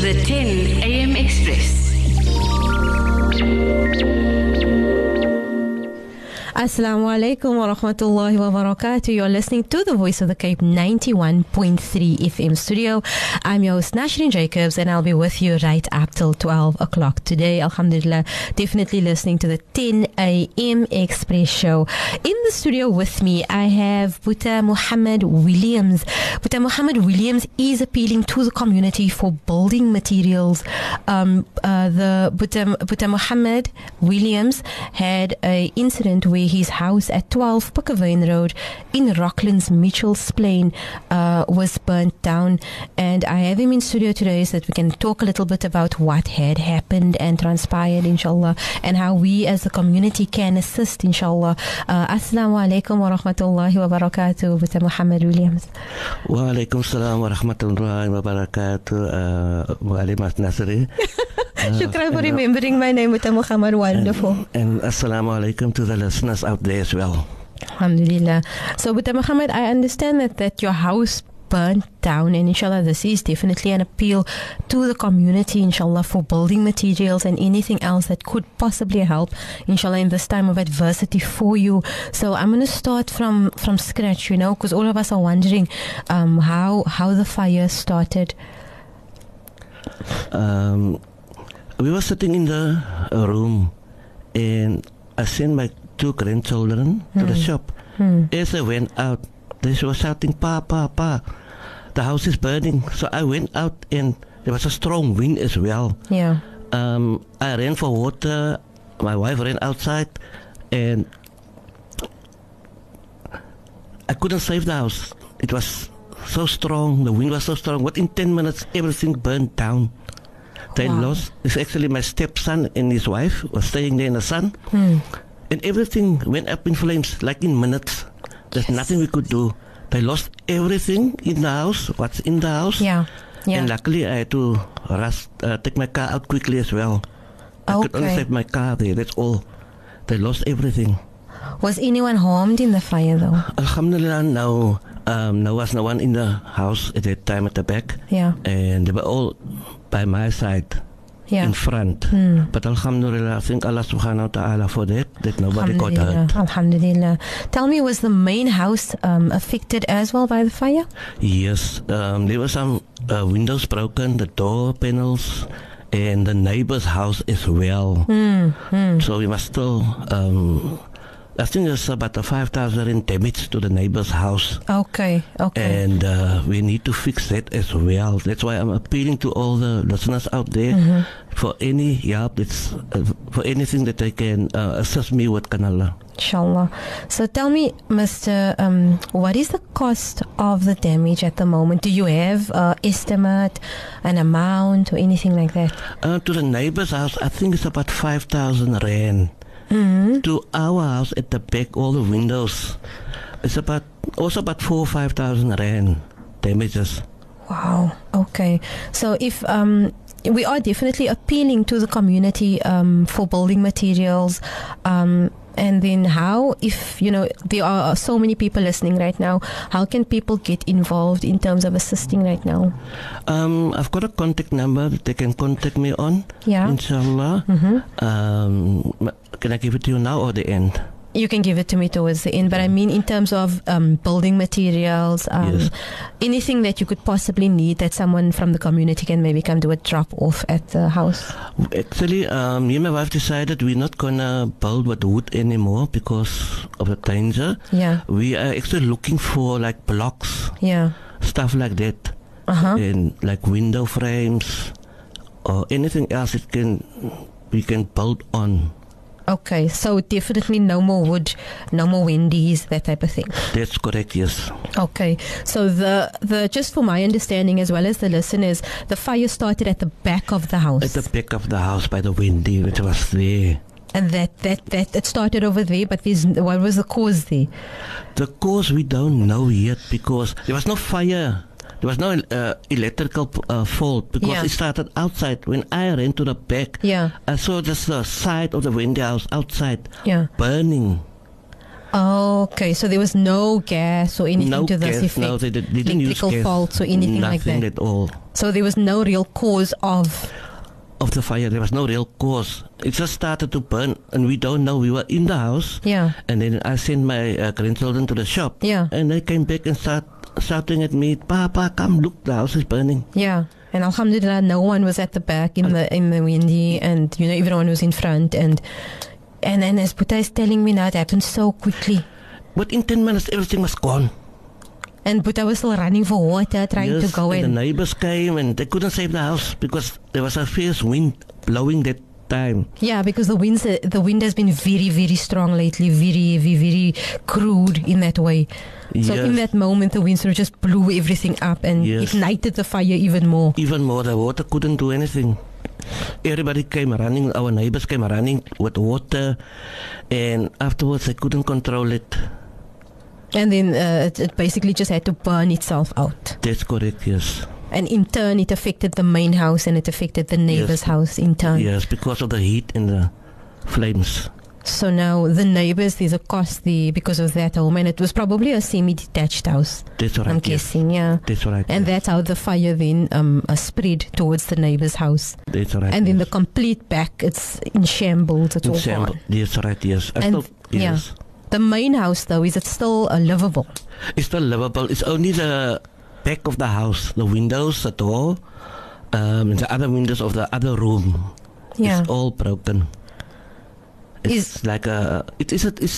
The 10 a.m. Express. Assalamu alaikum wa rahmatullahi wa barakatuh. You're listening to The Voice of the Cape 91.3 FM studio. I'm your host Nashreen Jacobs, and I'll be with you right up till 12 o'clock today. Alhamdulillah, definitely listening to the 10 a.m. Express show. In the studio with me, I have Boeta Muhammad Williams. Boeta Muhammad Williams is appealing to the community for building materials. Boeta Muhammad Williams had an incident where his house at 12 Pickervane Road in Rocklands, Mitchell's Plain, was burnt down, and I have him in studio today so that we can talk a little bit about what had happened and transpired, inshallah, and how we as the community can assist, inshallah. Assalamu alaikum wa rahmatullahi wa barakatuh, Boeta Muhammad Williams. Wa alaikum salam wa rahmatullahi wa barakatuh, Mualimat Nasri. Shukran for remembering my name, Boeta Muhammad. Wonderful. And assalamu alaikum to the listeners out there as well. Alhamdulillah. So, Boeta Muhammad, I understand that your house burnt down, and inshallah this is definitely an appeal to the community, inshallah, for building materials and anything else that could possibly help, inshallah, in this time of adversity for you. So I'm going to start from scratch, you know, because all of us are wondering how the fire started. We were sitting in the room, and I sent my two grandchildren to the shop. As they went out, they were shouting, "Pa, pa, pa, the house is burning." So I went out, and there was a strong wind as well. Yeah. I ran for water. My wife ran outside, and I couldn't save the house. It was so strong. The wind was so strong. Within 10 minutes, everything burned down. They lost. It's actually my stepson and his wife was staying there in the sun. And everything went up in flames, like in minutes. There's nothing we could do. They lost everything in the house, what's in the house. Yeah. And luckily, I had to take my car out quickly as well. I could only save my car there, that's all. They lost everything. Was anyone harmed in the fire, though? Alhamdulillah, no. There was no one in the house at that time at the back. Yeah. And they were all by my side. Yeah. In front. But alhamdulillah, I think Allah subhanahu wa ta'ala for that nobody got hurt. Alhamdulillah. Tell me, was the main house affected as well by the fire? Yes, there were some windows broken, the door panels, and the neighbor's house as well. So we must still, I think there's about 5,000 damage to the neighbor's house. Okay. And we need to fix that as well. That's why I'm appealing to all the listeners out there for any help, for anything that they can assist me with, Kanala. Inshallah. So tell me, Mr. What is the cost of the damage at the moment? Do you have an estimate, an amount, or anything like that? To the neighbor's house, I think it's about 5,000 rand. To our house at the back, all the windows, it's about 4,000 or 5,000 rand damages. Wow. Okay. So if we are definitely appealing to the community for building materials. And then how, if, you know, there are so many people listening right now, how can people get involved in terms of assisting right now? I've got a contact number that they can contact me on. Yeah. Inshallah. Can I give it to you now or the end? You can give it to me towards the end, but I mean in terms of building materials, yes, anything that you could possibly need that someone from the community can maybe come do a drop-off at the house. Actually, me and my wife decided we're not going to build with wood anymore because of the danger. Yeah. We are actually looking for like blocks, stuff like that, and like window frames or anything else we can build on. Okay, so definitely no more wood, no more Wendy's, that type of thing. That's correct, yes. Okay, so the just for my understanding as well as the listeners, the fire started at the back of the house. At the back of the house by the Wendy, which was there. And that it started over there, but what was the cause there? The cause we don't know yet because there was no fire. There was no electrical fault because it started outside. When I ran to the back, I saw just the side of the Wendy house outside burning. Oh, okay. So there was no gas or anything to this effect? No, they didn't use gas. Electrical faults or anything like that? Nothing at all. So there was no real cause of the fire. There was no real cause. It just started to burn and we don't know. We were in the house and then I sent my grandchildren to the shop and they came back and started shouting at me, "Papa, come look, the house is burning." Yeah, and alhamdulillah, no one was at the back in the Wendy, and you know everyone was in front, and as Boeta is telling me now, it happened so quickly. But in 10 minutes, everything was gone. And Boeta was still running for water, trying to go in. The neighbors came and they couldn't save the house because there was a fierce wind blowing that time. Yeah, because the wind has been very, very strong lately, very, very, very crude in that way. So in that moment, the wind sort of just blew everything up and ignited the fire even more. Even more. The water couldn't do anything. Everybody came running. Our neighbors came running with water. And afterwards, they couldn't control it. And then it basically just had to burn itself out. That's correct, yes. And in turn, it affected the main house and it affected the neighbor's house in turn. Yes, because of the heat and the flames. So now the neighbors, there's a cost there because of that home, and it was probably a semi-detached house. That's right. I'm guessing, yeah. That's right. And that's how the fire then spread towards the neighbor's house. That's right. And then the complete back, it's in shambles. It's all gone. That's right, yes. The main house, though, is it still livable? It's still livable. It's only the back of the house, the windows, the door, and the other windows of the other room. Yeah. It's all broken. It's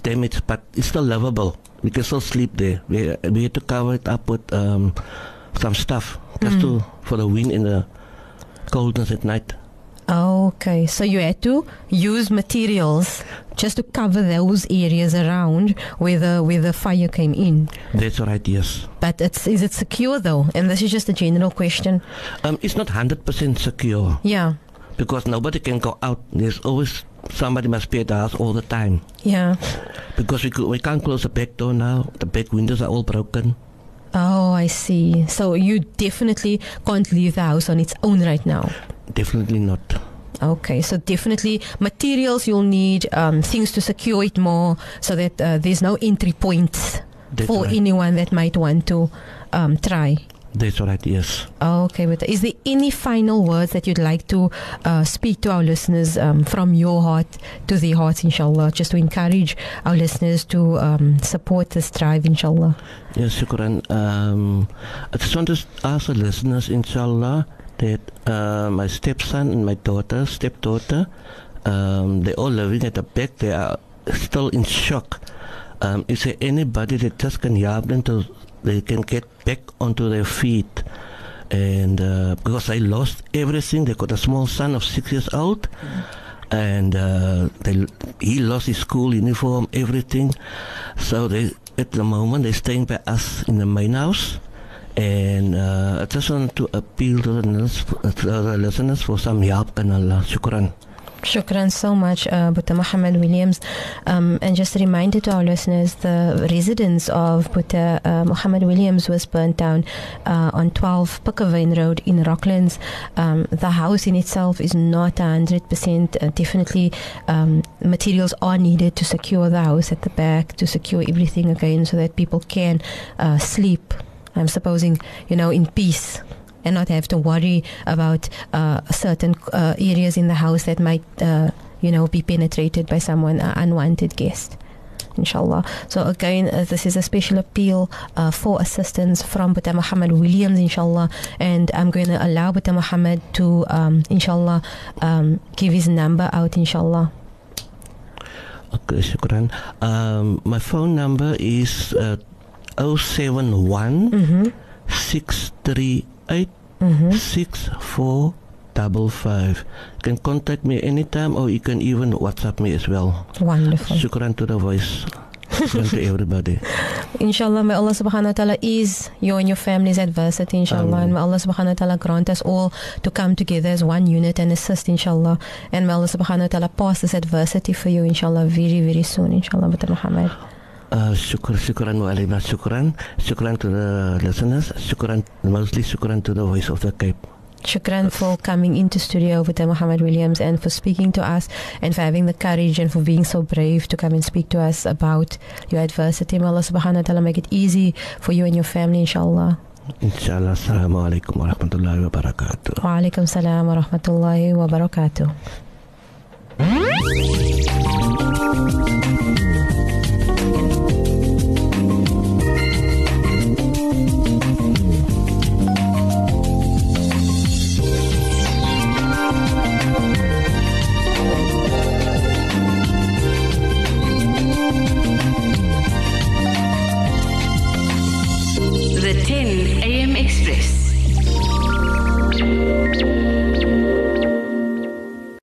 damaged, but it's still livable. We can still sleep there. We had to cover it up with some stuff just for the wind and the coldness at night. Okay, so you had to use materials just to cover those areas around where the fire came in. That's right, yes. But is it secure though? And this is just a general question. It's not 100% secure. Yeah. Because nobody can go out. There's always somebody must be at the house all the time. Yeah. Because we can't close the back door now. The back windows are all broken. Oh, I see. So you definitely can't leave the house on its own right now. Definitely not. Okay, so definitely materials you'll need, things to secure it more so that there's no entry points for anyone that might want to try. That's right, yes. Okay, but is there any final words that you'd like to speak to our listeners from your heart to their hearts, inshallah, just to encourage our listeners to support this drive, inshallah? Yes, shukran. I just want to ask the listeners, inshallah, that my stepson and my stepdaughter, they're all living at the back. They are still in shock. Is there anybody that just can help them to... They can get back onto their feet, and because they lost everything, they got a small son of 6 years old, and he lost his school uniform, everything. So they, at the moment, they're staying by us in the main house, and I just want to appeal to the listeners for some help, and Allah, shukran. Shukran so much, Boeta Muhammad Williams. And just a reminder to our listeners, the residence of Boeta Muhammad Williams was burnt down on 12 Pickervane Road in Rocklands. The house in itself is not 100%. Definitely materials are needed to secure the house at the back, to secure everything again so that people can sleep, I'm supposing, in peace. And not have to worry about certain areas in the house that might, be penetrated by someone, an unwanted guest. Inshallah. So again, this is a special appeal for assistance from Boeta Muhammad Williams, inshallah. And I'm going to allow Boeta Muhammad to, inshallah, give his number out, inshallah. Okay, shukran. My phone number is 071 638 648 555. You can contact me anytime, or you can even WhatsApp me as well. Wonderful. Shukran to the voice. Shukran to everybody. Inshallah, may Allah subhanahu wa ta'ala ease you and your family's adversity, inshallah. And may Allah subhanahu wa ta'ala grant us all to come together as one unit and assist, inshallah. And may Allah subhanahu wa ta'ala pass this adversity for you, inshallah, very, very soon, inshallah, Boeta Muhammad. Shukran Mu'alima, shukran to the listeners, mostly shukran to the Voice of the Cape. Shukran for coming into studio with Boeta Muhammad Williams, and for speaking to us, and for having the courage, and for being so brave to come and speak to us about your adversity. May Allah subhanahu wa ta'ala make it easy for you and your family, inshallah. Inshallah. Assalamu alaikum wa rahmatullahi wa barakatuh. Wa alaikum salam wa rahmatullahi wa barakatuh.